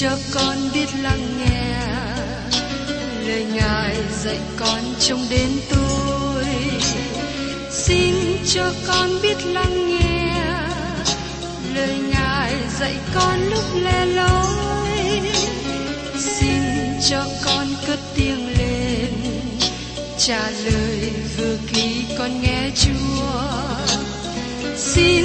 cho con biết lắng nghe lời Ngài dạy con trong đến tôi. Xin cho con biết lắng nghe lời Ngài dạy con lúc lẻ loi. Xin cho con cất tiếng lên trả lời vừa khi con nghe Chúa. Xin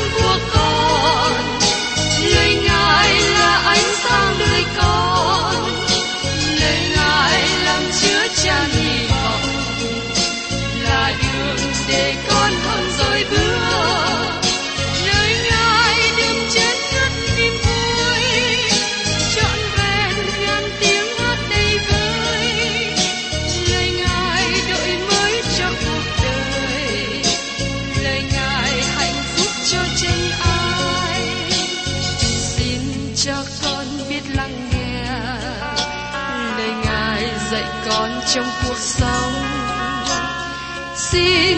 của con, lời Ngài là ánh sáng đời con, lời Ngài làm chứa chan hy vọng, là đường để con không dối bước. Lời Ngài đêm chết ngất niềm vui, trọn vẹn ngàn tiếng hát đầy vơi. Lời Ngài đổi mới cho cuộc đời, lời Ngài hạnh phúc cho chân ai. Xin cho con biết lắng nghe lời Ngài dạy con trong cuộc sống. Xin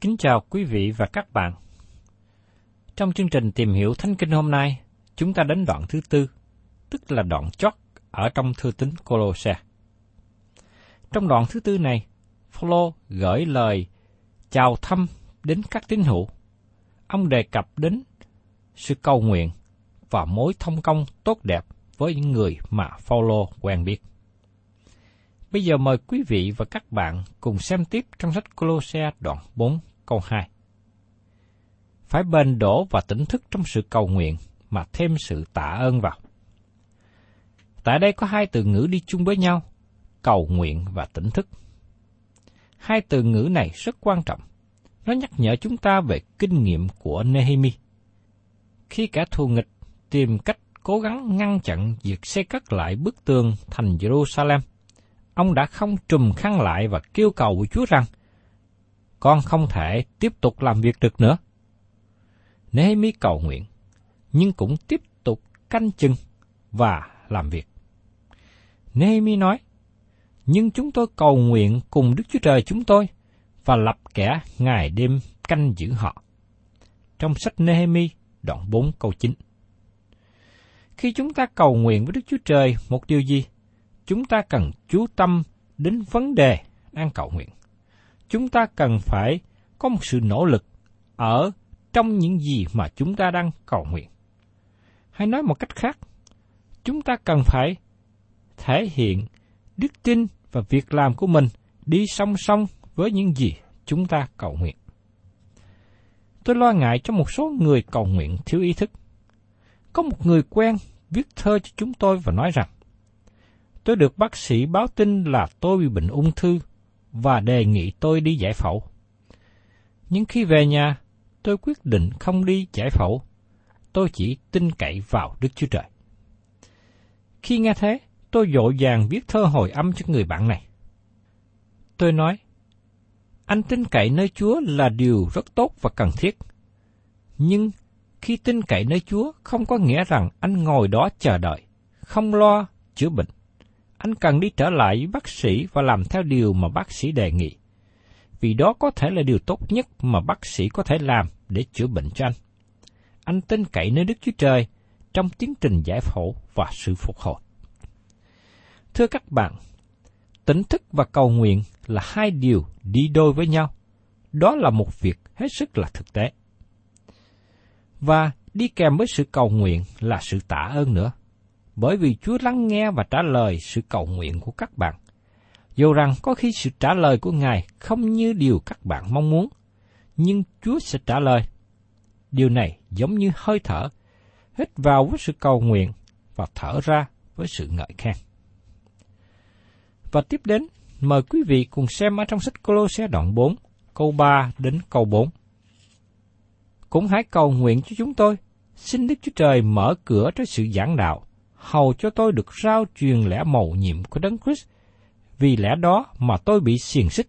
Kính chào quý vị và các bạn. Trong chương trình Tìm Hiểu Thánh Kinh hôm nay, chúng ta đến đoạn thứ tư, tức là đoạn chót ở trong thư tín Colose. Trong đoạn thứ tư này, Phaolô gửi lời chào thăm đến các tín hữu. Ông đề cập đến sự cầu nguyện và mối thông công tốt đẹp với những người mà Phaolô quen biết. Bây giờ mời quý vị và các bạn cùng xem tiếp trong sách Colose đoạn 4 câu 2. Phải bền đổ và tỉnh thức trong sự cầu nguyện mà thêm sự tạ ơn vào. Tại đây có hai từ ngữ đi chung với nhau, cầu nguyện và tỉnh thức. Hai từ ngữ này rất quan trọng. Nó nhắc nhở chúng ta về kinh nghiệm của Nehemiah. Khi kẻ thù nghịch tìm cách cố gắng ngăn chặn việc xây cất lại bức tường thành Jerusalem, ông đã không trùm khăn lại và kêu cầu của Chúa rằng, con không thể tiếp tục làm việc được nữa. Nehemiah cầu nguyện, nhưng cũng tiếp tục canh chừng và làm việc. Nehemiah nói, nhưng chúng tôi cầu nguyện cùng Đức Chúa Trời chúng tôi và lập kẻ ngày đêm canh giữ họ. Trong sách Nehemiah, đoạn 4 câu 9. Khi chúng ta cầu nguyện với Đức Chúa Trời một điều gì, chúng ta cần chú tâm đến vấn đề đang cầu nguyện. Chúng ta cần phải có một sự nỗ lực ở trong những gì mà chúng ta đang cầu nguyện. Hay nói một cách khác, chúng ta cần phải thể hiện đức tin và việc làm của mình đi song song với những gì chúng ta cầu nguyện. Tôi lo ngại cho một số người cầu nguyện thiếu ý thức. Có một người quen viết thơ cho chúng tôi và nói rằng, tôi được bác sĩ báo tin là tôi bị bệnh ung thư và đề nghị tôi đi giải phẫu. Nhưng khi về nhà, tôi quyết định không đi giải phẫu. Tôi chỉ tin cậy vào Đức Chúa Trời. Khi nghe thế, tôi vội vàng viết thơ hồi âm cho người bạn này. Tôi nói, anh tin cậy nơi Chúa là điều rất tốt và cần thiết. Nhưng khi tin cậy nơi Chúa không có nghĩa rằng anh ngồi đó chờ đợi, không lo chữa bệnh. Anh cần đi trở lại với bác sĩ và làm theo điều mà bác sĩ đề nghị, vì đó có thể là điều tốt nhất mà bác sĩ có thể làm để chữa bệnh cho anh. Anh tin cậy nơi Đức Chúa Trời trong tiến trình giải phẫu và sự phục hồi. Thưa các bạn, tỉnh thức và cầu nguyện là hai điều đi đôi với nhau. Đó là một việc hết sức là thực tế. và đi kèm với sự cầu nguyện là sự tạ ơn nữa, bởi vì Chúa lắng nghe và trả lời sự cầu nguyện của các bạn. Dù rằng có khi sự trả lời của Ngài không như điều các bạn mong muốn, nhưng Chúa sẽ trả lời. Điều này giống như hơi thở, hít vào với sự cầu nguyện và thở ra với sự ngợi khen. Và tiếp đến, mời quý vị cùng xem ở trong sách Colose đoạn 4, câu 3 đến câu 4. Cũng hãy cầu nguyện cho chúng tôi, xin Đức Chúa Trời mở cửa cho sự giảng đạo, hầu cho tôi được rao truyền lẽ mầu nhiệm của Đấng Christ, vì lẽ đó mà tôi bị xiềng xích,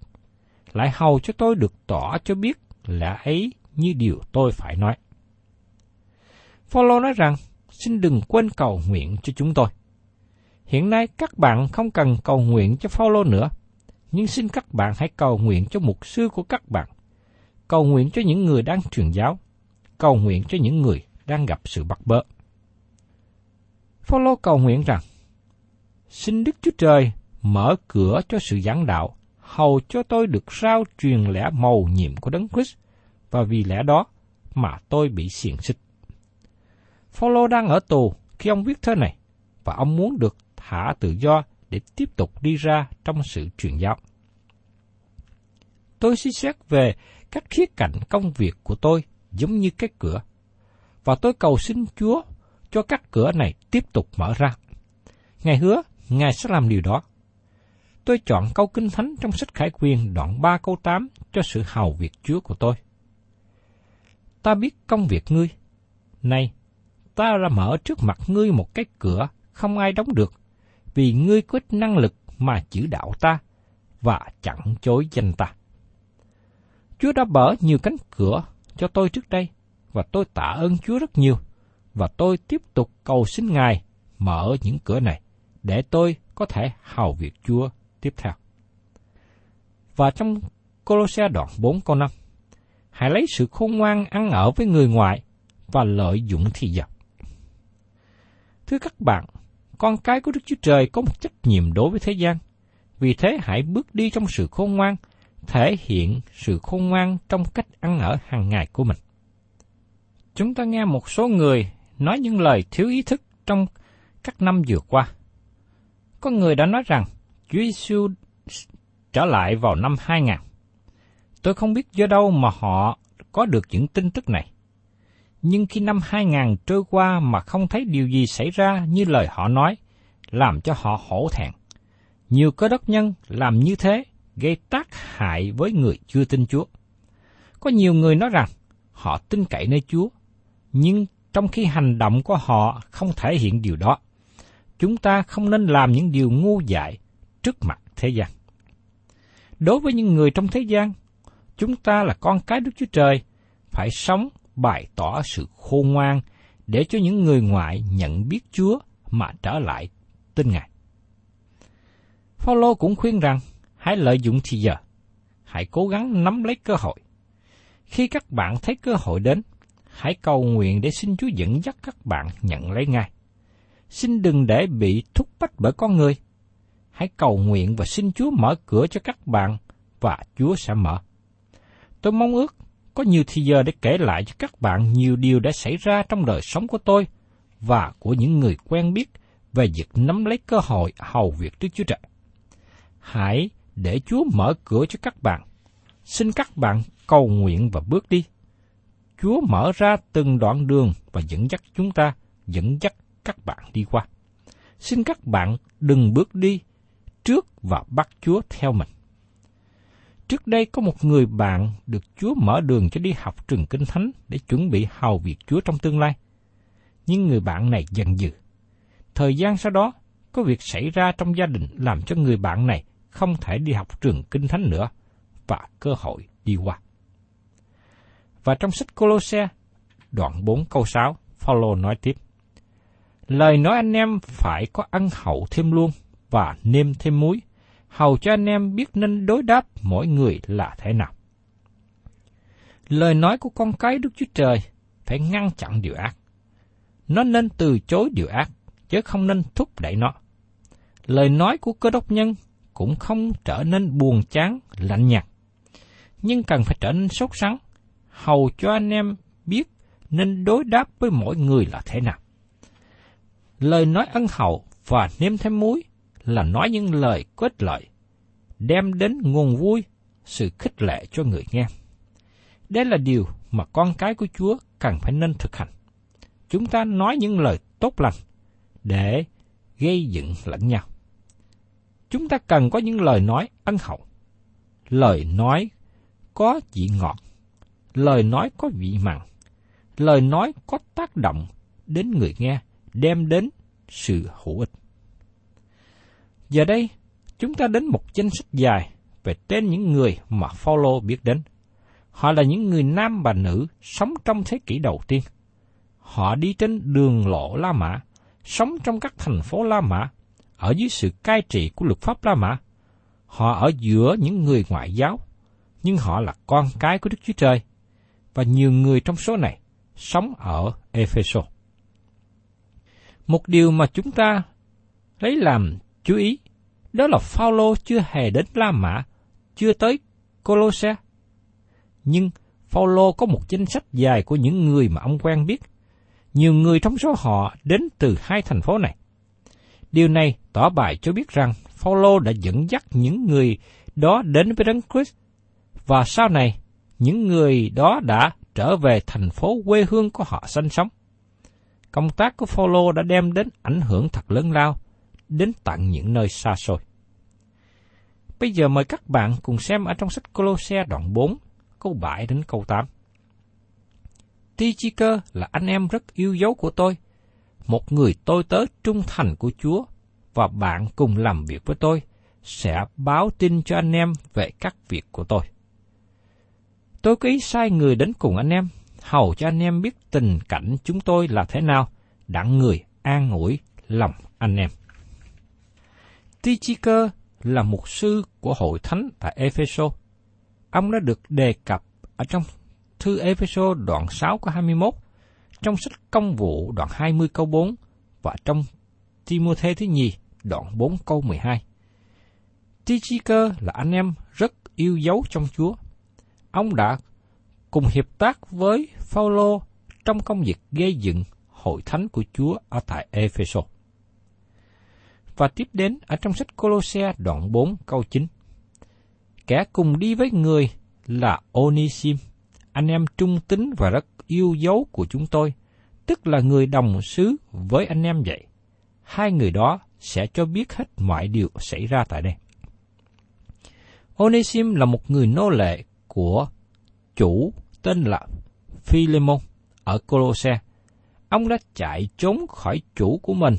lại hầu cho tôi được tỏ cho biết lẽ ấy như điều tôi phải nói. Phaolô nói rằng, xin đừng quên cầu nguyện cho chúng tôi. Hiện nay các bạn không cần cầu nguyện cho Phaolô nữa, nhưng xin các bạn hãy cầu nguyện cho mục sư của các bạn, cầu nguyện cho những người đang truyền giáo, cầu nguyện cho những người đang gặp sự bắt bớ. Phaolô cầu nguyện rằng, xin Đức Chúa Trời mở cửa cho sự giảng đạo, hầu cho tôi được rao truyền lẽ mầu nhiệm của Đấng Christ, và vì lẽ đó mà tôi bị xiềng xích. Phaolô đang ở tù khi ông viết thơ này, và ông muốn được thả tự do để tiếp tục đi ra trong sự truyền giáo. Tôi suy xét về các khía cạnh công việc của tôi giống như cái cửa, và tôi cầu xin Chúa cho các cửa này tiếp tục mở ra. Ngài hứa, Ngài sẽ làm điều đó. Tôi chọn câu Kinh Thánh trong sách Khải Huyền đoạn 3 câu 8 cho sự hầu việc Chúa của tôi. Ta biết công việc ngươi. Này, ta đã mở trước mặt ngươi một cái cửa không ai đóng được, vì ngươi có ít năng lực mà chỉ đạo ta và chẳng chối danh ta. Chúa đã mở nhiều cánh cửa cho tôi trước đây, và tôi tạ ơn Chúa rất nhiều, và tôi tiếp tục cầu xin Ngài mở những cửa này để tôi có thể hầu việc Chúa tiếp theo. Và trong Colose đoạn 4 câu 5, hãy lấy sự khôn ngoan ăn ở với người ngoại và lợi dụng thì giờ. Thưa các bạn, con cái của Đức Chúa Trời có một trách nhiệm đối với thế gian, vì thế hãy bước đi trong sự khôn ngoan, thể hiện sự khôn ngoan trong cách ăn ở hàng ngày của mình. Chúng ta nghe một số người nói những lời thiếu ý thức trong các năm vừa qua. Có người đã nói rằng Chúa Giêsu trở lại vào năm 2000. Tôi không biết do đâu mà họ có được những tin tức này. Nhưng khi năm 2000 trôi qua mà không thấy điều gì xảy ra như lời họ nói, làm cho họ hổ thẹn. Nhiều cơ đốc nhân làm như thế gây tác hại với người chưa tin Chúa. Có nhiều người nói rằng họ tin cậy nơi Chúa, nhưng trong khi hành động của họ không thể hiện điều đó. Chúng ta không nên làm những điều ngu dại trước mặt thế gian. Đối với những người trong thế gian, chúng ta là con cái Đức Chúa Trời, phải sống bày tỏ sự khôn ngoan để cho những người ngoại nhận biết Chúa mà trở lại tin Ngài. Phaolô cũng khuyên rằng hãy lợi dụng thì giờ, hãy cố gắng nắm lấy cơ hội. Khi các bạn thấy cơ hội đến, hãy cầu nguyện để xin Chúa dẫn dắt các bạn nhận lấy Ngài. Xin đừng để bị thúc bách bởi con người. Hãy cầu nguyện và xin Chúa mở cửa cho các bạn, và Chúa sẽ mở. Tôi mong ước có nhiều thời giờ để kể lại cho các bạn nhiều điều đã xảy ra trong đời sống của tôi và của những người quen biết về việc nắm lấy cơ hội hầu việc Đức Chúa Trời. Hãy để Chúa mở cửa cho các bạn. Xin các bạn cầu nguyện và bước đi. Chúa mở ra từng đoạn đường và dẫn dắt chúng ta, dẫn dắt các bạn đi qua. Xin các bạn đừng bước đi trước và bắt Chúa theo mình. Trước đây có một người bạn được Chúa mở đường cho đi học trường Kinh Thánh để chuẩn bị hầu việc Chúa trong tương lai. Nhưng người bạn này giận dữ. Thời gian sau đó, có việc xảy ra trong gia đình làm cho người bạn này không thể đi học trường Kinh Thánh nữa, và cơ hội đi qua. Và trong sách Colose, đoạn 4 câu 6, Phaolô nói tiếp. Lời nói anh em phải có ăn hậu thêm luôn và nêm thêm muối, hầu cho anh em biết nên đối đáp mỗi người là thế nào. Lời nói của con cái Đức Chúa Trời phải ngăn chặn điều ác. Nó nên từ chối điều ác, chứ không nên thúc đẩy nó. Lời nói của cơ đốc nhân cũng không trở nên buồn chán, lạnh nhạt. Nhưng cần phải trở nên sốt sắng, hầu cho anh em biết nên đối đáp với mỗi người là thế nào. Lời nói ân hậu và nêm thêm muối là nói những lời có ích lợi, đem đến nguồn vui, sự khích lệ cho người nghe. Đây là điều mà con cái của Chúa cần phải nên thực hành. Chúng ta nói những lời tốt lành để gây dựng lẫn nhau. Chúng ta cần có những lời nói ân hậu, lời nói có vị ngọt, lời nói có vị mặn, lời nói có tác động đến người nghe, đem đến sự hữu ích. Giờ đây, chúng ta đến một danh sách dài về tên những người mà Phaolô biết đến. Họ là những người nam và nữ sống trong thế kỷ đầu tiên. Họ đi trên đường lộ La Mã, sống trong các thành phố La Mã, ở dưới sự cai trị của luật pháp La Mã. Họ ở giữa những người ngoại giáo, nhưng họ là con cái của Đức Chúa Trời, và nhiều người trong số này sống ở Ê-phê-sô. Một điều mà chúng ta lấy làm chú ý, đó là Phaolô chưa hề đến La Mã, chưa tới Colose. Nhưng Phaolô có một danh sách dài của những người mà ông quen biết. Nhiều người trong số họ đến từ hai thành phố này. Điều này tỏ bài cho biết rằng Phaolô đã dẫn dắt những người đó đến với Đấng Christ, và sau này những người đó đã trở về thành phố quê hương của họ sinh sống. Công tác của Phaolô đã đem đến ảnh hưởng thật lớn lao đến tận những nơi xa xôi. Bây giờ mời các bạn cùng xem ở trong sách Côlôse đoạn 4, câu 7 đến câu 8. Tychicus là anh em rất yêu dấu của tôi, một người tôi tớ trung thành của Chúa và bạn cùng làm việc với tôi, sẽ báo tin cho anh em về các việc của tôi. Tôi có ý sai người đến cùng anh em, hầu cho anh em biết tình cảnh chúng tôi là thế nào, đặng người an ủi lòng anh em. Tychicus là mục sư của hội thánh tại Ê-phê-sô. Ông đã được đề cập ở trong thư Ê-phê-sô đoạn 6 câu 21, trong sách Công vụ đoạn 20 câu 4 và trong Ti-mô-thê thứ nhì đoạn 4 câu 12. Tychicus là anh em rất yêu dấu trong Chúa. Ông đã cùng hiệp tác với Phaolô trong công việc gây dựng hội thánh của Chúa ở tại Ê-phê-sô. Và tiếp đến ở trong sách Côlôse đoạn 4 câu 9. Kẻ cùng đi với người là Onisim, anh em trung tín và rất yêu dấu của chúng tôi, tức là người đồng xứ với anh em vậy. Hai người đó sẽ cho biết hết mọi điều xảy ra tại đây. Onisim là một người nô lệ của chủ tên là Philemon ở Côlôse. Ông đã chạy trốn khỏi chủ của mình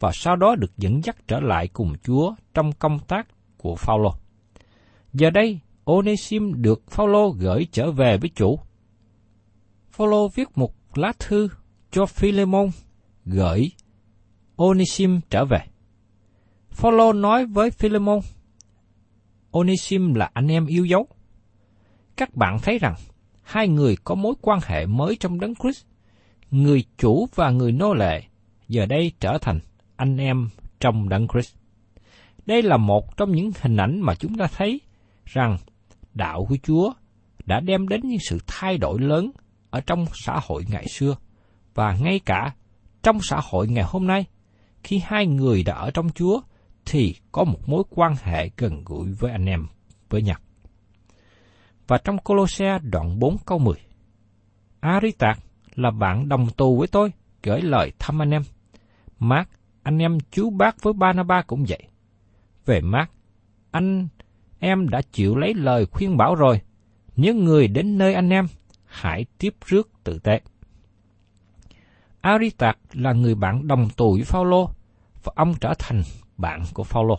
và sau đó được dẫn dắt trở lại cùng Chúa trong công tác của Phaolô. Giờ đây, Onesim được Phaolô gửi trở về với chủ. Phaolô viết một lá thư cho Philemon gửi Onesim trở về. Phaolô nói với Philemon, Onesim là anh em yêu dấu. Các bạn thấy rằng hai người có mối quan hệ mới trong Đấng Christ, người chủ và người nô lệ giờ đây trở thành anh em trong Đấng Christ. Đây là một trong những hình ảnh mà chúng ta thấy rằng đạo của Chúa đã đem đến những sự thay đổi lớn ở trong xã hội ngày xưa và ngay cả trong xã hội ngày hôm nay. Khi hai người đã ở trong Chúa thì có một mối quan hệ gần gũi với anh em với nhau. Và trong Côlôse đoạn 4 câu 10, A-ri-tạc là bạn đồng tù với tôi, gửi lời thăm anh em. Mác, anh em chú bác với Barnaba cũng vậy. Về Mác, anh em đã chịu lấy lời khuyên bảo rồi. Nếu người đến nơi anh em, hãy tiếp rước tử tế. A-ri-tạc là người bạn đồng tù với Phaolô và ông trở thành bạn của Phaolô.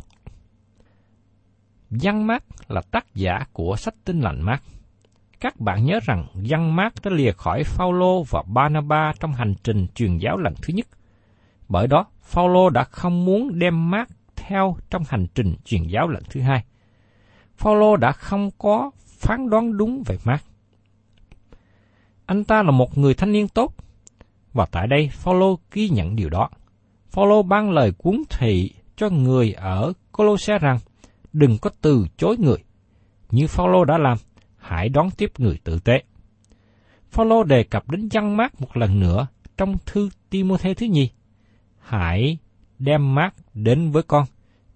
Giăng Mát là tác giả của sách Tin lành Mát. Các bạn nhớ rằng Giăng Mát đã lìa khỏi Phaolô và Barnaba trong hành trình truyền giáo lần thứ nhất. Bởi đó, Phaolô đã không muốn đem Mát theo trong hành trình truyền giáo lần thứ hai. Phaolô đã không có phán đoán đúng về Mát. Anh ta là một người thanh niên tốt, và tại đây Phaolô ghi nhận điều đó. Phaolô ban lời cuốn thị cho người ở Côlôse rằng đừng có từ chối người. Như Phaolô đã làm, hãy đón tiếp người tử tế. Phaolô đề cập đến Giăng Mát một lần nữa trong thư Ti-mô-thê thứ nhì. Hãy đem Mát đến với con,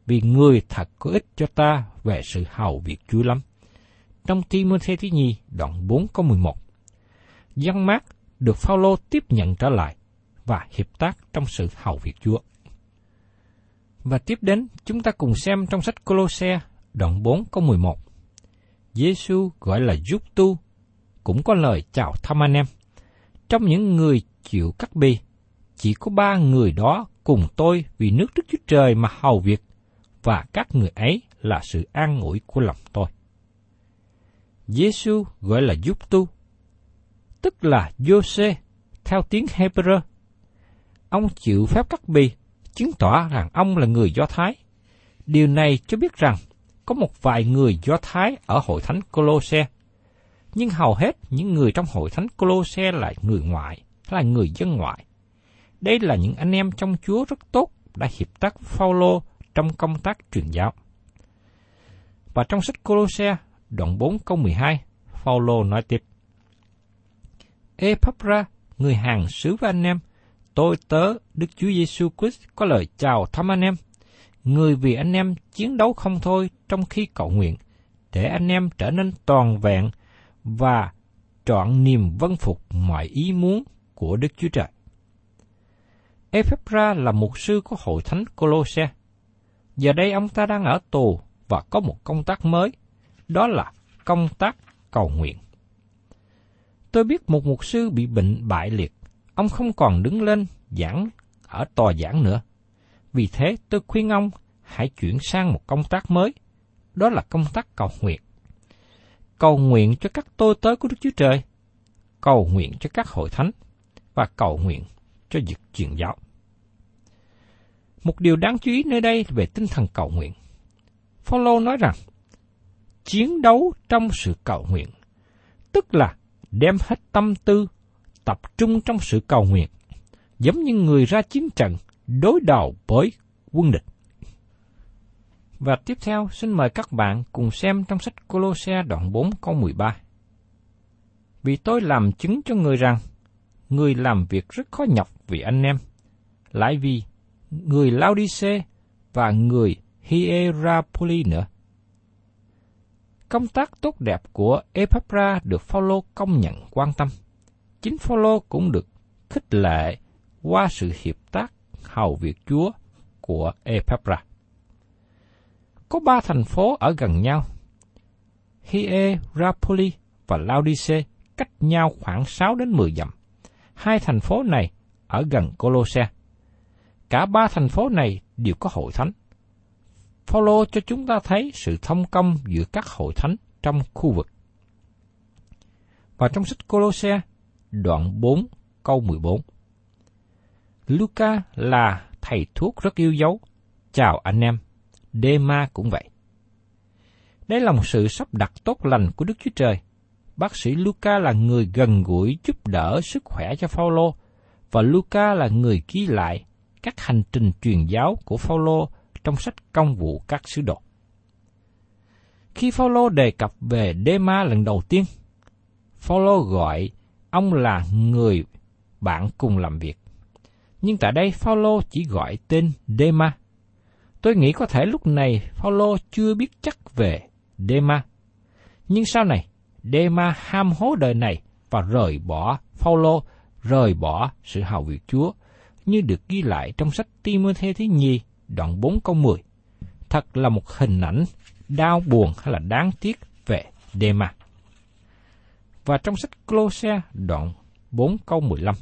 vì người thật có ích cho ta về sự hầu việc Chúa lắm. Trong Ti-mô-thê thứ nhì, đoạn 4 câu 11. Giăng Mát được Phaolô tiếp nhận trở lại và hiệp tác trong sự hầu việc Chúa. Và tiếp đến, chúng ta cùng xem trong sách Colose, đoạn 4 câu 11. Giê-xu gọi là Giúc-tu, cũng có lời chào thăm anh em. Trong những người chịu cắt bì, chỉ có 3 người đó cùng tôi vì nước Đức Chúa Trời mà hầu việc, và các người ấy là sự an ủi của lòng tôi. Giê-xu gọi là Giúc-tu, tức là Giô-sê, theo tiếng Hebrew. Ông chịu phép cắt bì, chứng tỏ rằng ông là người Do Thái. Điều này cho biết rằng có một vài người Do Thái ở hội thánh Colose, nhưng hầu hết những người trong hội thánh Colose là người ngoại, là người dân ngoại. Đây là những anh em trong Chúa rất tốt đã hiệp tác Phaolô trong công tác truyền giáo. Và trong sách Colose, đoạn 4 câu 12, Phaolô nói tiếp: Epaphra, người hàng xứ với anh em, tôi tớ Đức Chúa Giêsu Christ có lời chào thăm anh em. Người vì anh em chiến đấu không thôi trong khi cầu nguyện, để anh em trở nên toàn vẹn và trọn niềm vâng phục mọi ý muốn của Đức Chúa Trời. Epaphra là mục sư của hội thánh Colose. Giờ đây ông ta đang ở tù và có một công tác mới, đó là công tác cầu nguyện. Tôi biết một mục sư bị bệnh bại liệt, ông không còn đứng lên giảng ở tòa giảng nữa. Vì thế tôi khuyên ông hãy chuyển sang một công tác mới, đó là công tác cầu nguyện. Cầu nguyện cho các tôi tớ của Đức Chúa Trời, cầu nguyện cho các hội thánh và cầu nguyện cho việc truyền giáo. Một điều đáng chú ý nơi đây về tinh thần cầu nguyện. Phaolô nói rằng, chiến đấu trong sự cầu nguyện, tức là đem hết tâm tư, tập trung trong sự cầu nguyện, giống như người ra chiến trận đối đầu với quân địch. Và tiếp theo, xin mời các bạn cùng xem trong sách Colose đoạn 4 câu 13. Vì tôi làm chứng cho người rằng, người làm việc rất khó nhọc vì anh em, lại vì người Laodicea và người Hierapolis nữa. Công tác tốt đẹp của Epaphra được Phaolô công nhận quan tâm. Chính Phaolô cũng được khích lệ qua sự hiệp tác hầu việc Chúa của Epaphra. Có 3 thành phố ở gần nhau, Hierapolis và Laodicea cách nhau khoảng 6 đến 10 dặm. 2 thành phố này ở gần Colose. Cả 3 thành phố này đều có hội thánh. Phaolô cho chúng ta thấy sự thông công giữa các hội thánh trong khu vực. Và trong sách Colose, đoạn 4 câu 14. Luca là thầy thuốc rất yêu dấu, chào anh em, Dema cũng vậy. Đây là một sự sắp đặt tốt lành của Đức Chúa Trời. Bác sĩ Luca là người gần gũi giúp đỡ sức khỏe cho Phaolô, và Luca là người ghi lại các hành trình truyền giáo của Phaolô trong sách Công vụ các sứ đồ. Khi Phaolô đề cập về Dema lần đầu tiên, Phaolô gọi ông là người bạn cùng làm việc. Nhưng tại đây Phaolô chỉ gọi tên Dema. Tôi nghĩ có thể lúc này Phaolô chưa biết chắc về Dema. Nhưng sau này, Dema ham hố đời này và rời bỏ Phaolô, rời bỏ sự hầu việc Chúa, như được ghi lại trong sách Ti-mô-thê thứ nhì, đoạn 4 câu 10. Thật là một hình ảnh đau buồn hay là đáng tiếc về Dema. Và trong sách Colose, đoạn 4 câu 15.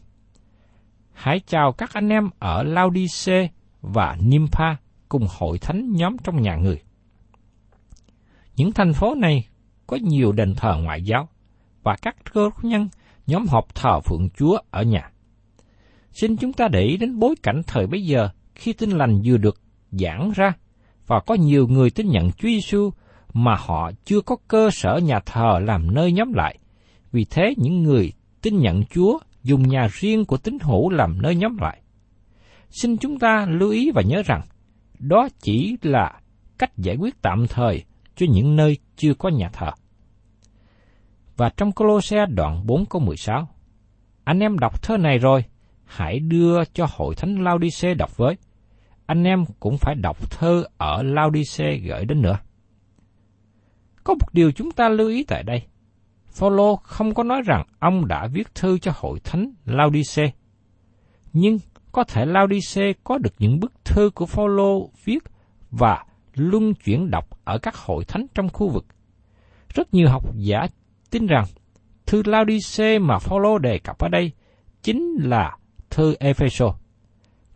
Hãy chào các anh em ở Laodicea và Nympha cùng hội thánh nhóm trong nhà người. Những thành phố này có nhiều đền thờ ngoại giáo và các cơ đốc nhân nhóm họp thờ phượng Chúa ở nhà. Xin chúng ta để ý đến bối cảnh thời bấy giờ khi tin lành vừa được giảng ra và có nhiều người tin nhận Chúa Giêsu mà họ chưa có cơ sở nhà thờ làm nơi nhóm lại. Vì thế những người tin nhận Chúa dùng nhà riêng của tín hữu làm nơi nhóm lại. Xin chúng ta lưu ý và nhớ rằng đó chỉ là cách giải quyết tạm thời cho những nơi chưa có nhà thờ. và trong Colose đoạn 4 câu 16. Anh em đọc thơ này rồi, hãy đưa cho hội thánh Laodicea đọc với. Anh em cũng phải đọc thơ ở Laodicea gửi đến nữa. Có một điều chúng ta lưu ý tại đây. Phaolô không có nói rằng ông đã viết thư cho hội thánh Laodicea. Nhưng có thể Laodicea có được những bức thư của Phaolô viết và luân chuyển đọc ở các hội thánh trong khu vực. Rất nhiều học giả tin rằng thư Laodicea mà Phaolô đề cập ở đây chính là thư Ê-phê-sô.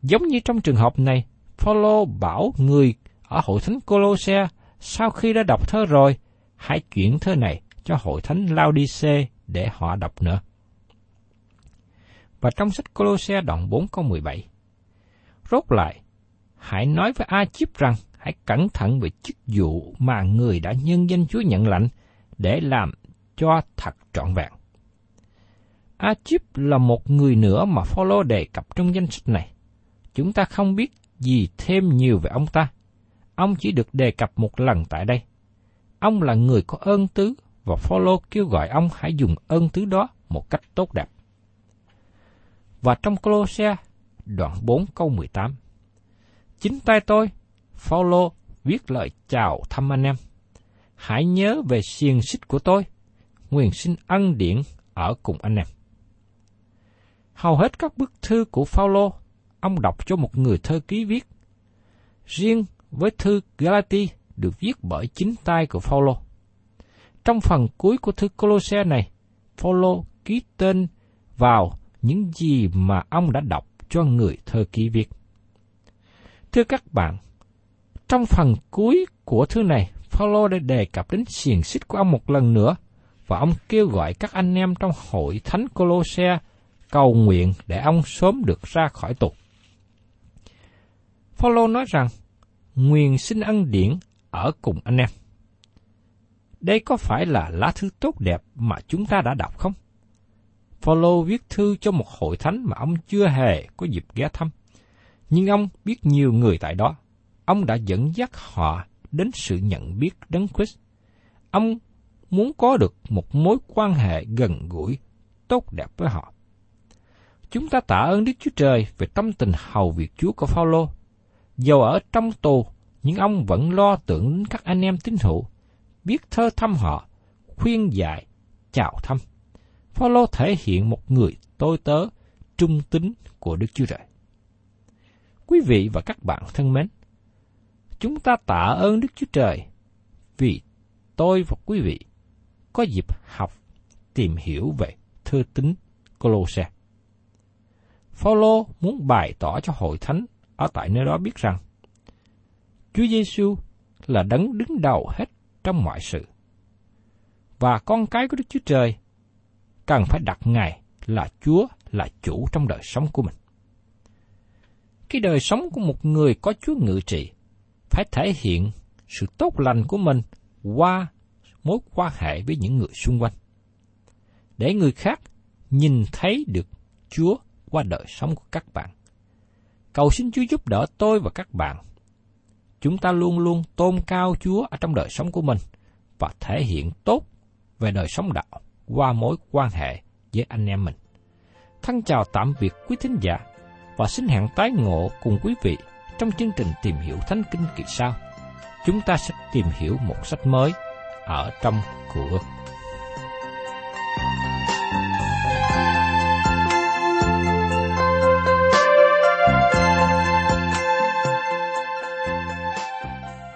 Giống như trong trường hợp này, Phaolô bảo người ở hội thánh Colose sau khi đã đọc thơ rồi, hãy chuyển thơ này cho hội thánh Laodicea để họ đọc nữa. Và trong sách Colose đoạn 4 câu 17, rốt lại, hãy nói với Achip rằng hãy cẩn thận về chức vụ mà người đã nhân danh Chúa nhận lãnh để làm cho thật trọn vẹn. Achip là một người nữa mà Phaolô đề cập trong danh sách này. Chúng ta không biết gì thêm nhiều về ông ta. Ông chỉ được đề cập một lần tại đây. Ông là người có ơn tứ và Phaolô kêu gọi ông hãy dùng ơn tứ đó một cách tốt đẹp. Và trong Colose đoạn 4 câu 18, chính tay tôi, Phaolô viết lời chào thăm anh em. Hãy nhớ về xiềng xích của tôi, nguyện xin ân điển ở cùng anh em. Hầu hết các bức thư của Phaolô ông đọc cho một người thơ ký viết. Riêng với thư Galati được viết bởi chính tay của Phaolô. Trong phần cuối của thư Colose này, Phaolô ký tên vào những gì mà ông đã đọc cho người thơ ký viết. Thưa các bạn, trong phần cuối của thư này, Phaolô đã đề cập đến xiềng xích của ông một lần nữa và ông kêu gọi các anh em trong hội thánh Colose cầu nguyện để ông sớm được ra khỏi tù. Phaolô nói rằng, nguyện xin ân điển ở cùng anh em. Đây có phải là lá thư tốt đẹp mà chúng ta đã đọc không? Phaolô viết thư cho một hội thánh mà ông chưa hề có dịp ghé thăm, nhưng ông biết nhiều người tại đó. Ông đã dẫn dắt họ đến sự nhận biết Đấng Christ. Ông muốn có được một mối quan hệ gần gũi, tốt đẹp với họ. Chúng ta tạ ơn Đức Chúa Trời về tâm tình hầu việc Chúa của Phaolô. Dầu ở trong tù, nhưng ông vẫn lo tưởng đến các anh em tín hữu, biết thơ thăm họ, khuyên dạy, chào thăm. Phaolô thể hiện một người tôi tớ, trung tín của Đức Chúa Trời. Quý vị và các bạn thân mến, chúng ta tạ ơn Đức Chúa Trời vì tôi và quý vị có dịp học, tìm hiểu về thư tín Colose. Phaolô muốn bày tỏ cho hội thánh ở tại nơi đó biết rằng Chúa Giêsu là đấng đứng đầu hết trong mọi sự, và con cái của Đức Chúa Trời cần phải đặt Ngài là Chúa, là chủ trong đời sống của mình. Cái đời sống của một người có Chúa ngự trị phải thể hiện sự tốt lành của mình qua mối quan hệ với những người xung quanh, để người khác nhìn thấy được Chúa qua đời sống của các bạn. Cầu xin Chúa giúp đỡ tôi và các bạn. Chúng ta luôn luôn tôn cao Chúa ở trong đời sống của mình và thể hiện tốt về đời sống đạo qua mối quan hệ với anh em mình. Thân chào tạm biệt quý thính giả và xin hẹn tái ngộ cùng quý vị trong chương trình Tìm Hiểu Thánh Kinh kỳ sau. Chúng ta sẽ tìm hiểu một sách mới ở trong Cựu Ước.